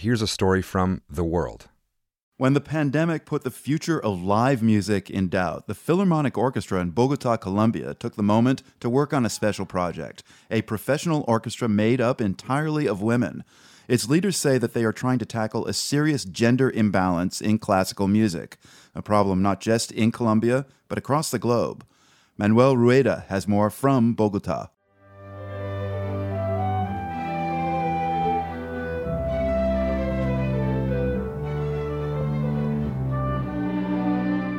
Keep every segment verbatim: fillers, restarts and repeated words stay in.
Here's a story from The World. When the pandemic put the future of live music in doubt, the Philharmonic Orchestra in Bogota, Colombia, took the moment to work on a special project, a professional orchestra made up entirely of women. Its leaders say that they are trying to tackle a serious gender imbalance in classical music, a problem not just in Colombia, but across the globe. Manuel Rueda has more from Bogota.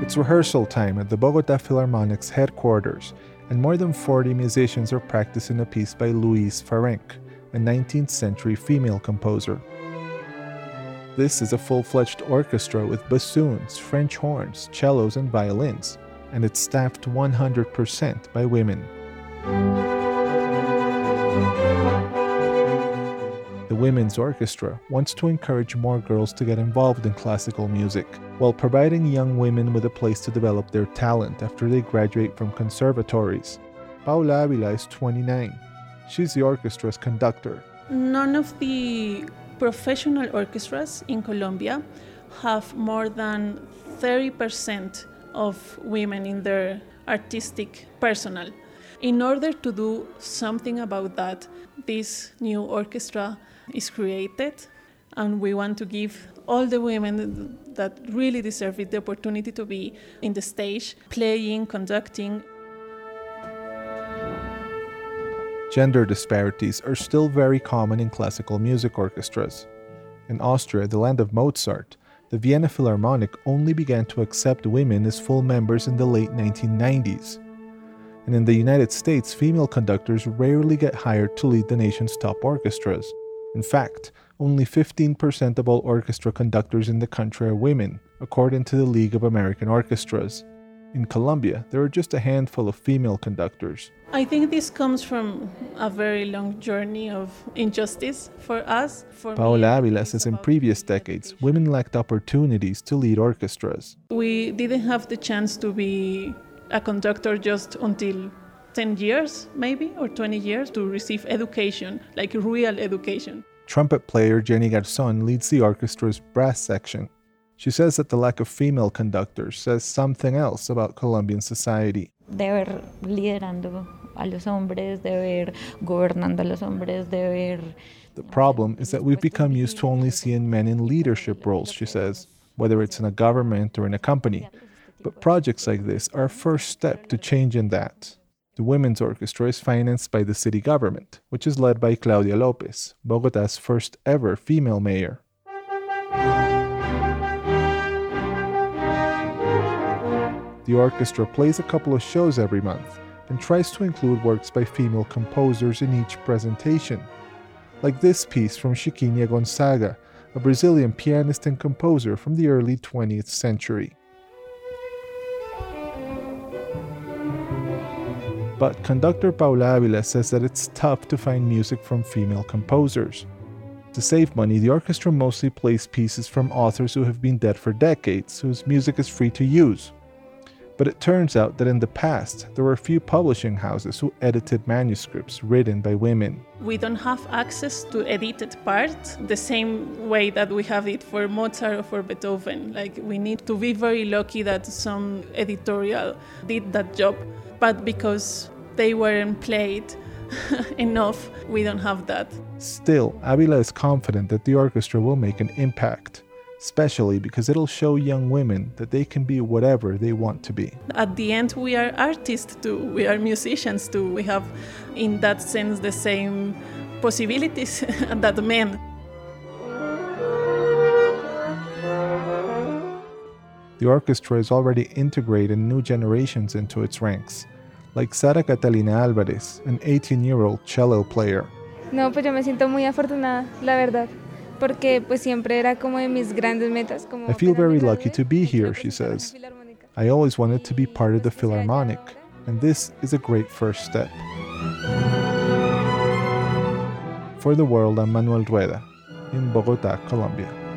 It's rehearsal time at the Bogotá Philharmonic's headquarters, and more than forty musicians are practicing a piece by Louise Farrenc, a nineteenth century female composer. This is a full-fledged orchestra with bassoons, French horns, cellos, and violins, and it's staffed one hundred percent by women. The Women's Orchestra wants to encourage more girls to get involved in classical music, while providing young women with a place to develop their talent after they graduate from conservatories. Paola Avila is twenty-nine. She's the orchestra's conductor. None of the professional orchestras in Colombia have more than thirty percent of women in their artistic personnel. In order to do something about that, this new orchestra is created, and we want to give all the women that really deserve it the opportunity to be in the stage, playing, conducting. Gender disparities are still very common in classical music orchestras. In Austria, the land of Mozart, the Vienna Philharmonic only began to accept women as full members in the late nineteen nineties. And in the United States, female conductors rarely get hired to lead the nation's top orchestras. In fact, only fifteen percent of all orchestra conductors in the country are women, according to the League of American Orchestras. In Colombia, there are just a handful of female conductors. I think this comes from a very long journey of injustice for us. For Paola Avila says in previous decades, women lacked opportunities to lead orchestras. We didn't have the chance to be a conductor just until ten years, maybe, or twenty years, to receive education, like real education. Trumpet player Jenny Garzon leads the orchestra's brass section. She says that the lack of female conductors says something else about Colombian society. They were liderando a los hombres, they were gobernando a los hombres, they were... The problem is that we've become used to only seeing men in leadership roles, she says, whether it's in a government or in a company. But projects like this are a first step to changing that. The Women's Orchestra is financed by the city government, which is led by Claudia Lopez, Bogotá's first ever female mayor. The orchestra plays a couple of shows every month and tries to include works by female composers in each presentation, like this piece from Chiquinha Gonzaga, a Brazilian pianist and composer from the early twentieth century. But conductor Paola Avila says that it's tough to find music from female composers. To save money, the orchestra mostly plays pieces from authors who have been dead for decades, whose music is free to use. But it turns out that in the past, there were few publishing houses who edited manuscripts written by women. We don't have access to edited parts the same way that we have it for Mozart or for Beethoven. Like, we need to be very lucky that some editorial did that job. But because they weren't played enough, we don't have that. Still, Avila is confident that the orchestra will make an impact, especially because it'll show young women that they can be whatever they want to be. At the end, we are artists too, we are musicians too. We have, in that sense, the same possibilities that men. The orchestra is already integrating new generations into its ranks, like Sara Catalina Alvarez, an eighteen-year-old cello player. No, pues yo me siento muy afortunada, la verdad, porque pues siempre era como de mis grandes metas. I feel very lucky to be here, she says. I always wanted to be part of the Philharmonic, and this is a great first step. For The World, I'm Manuel Rueda, in Bogotá, Colombia.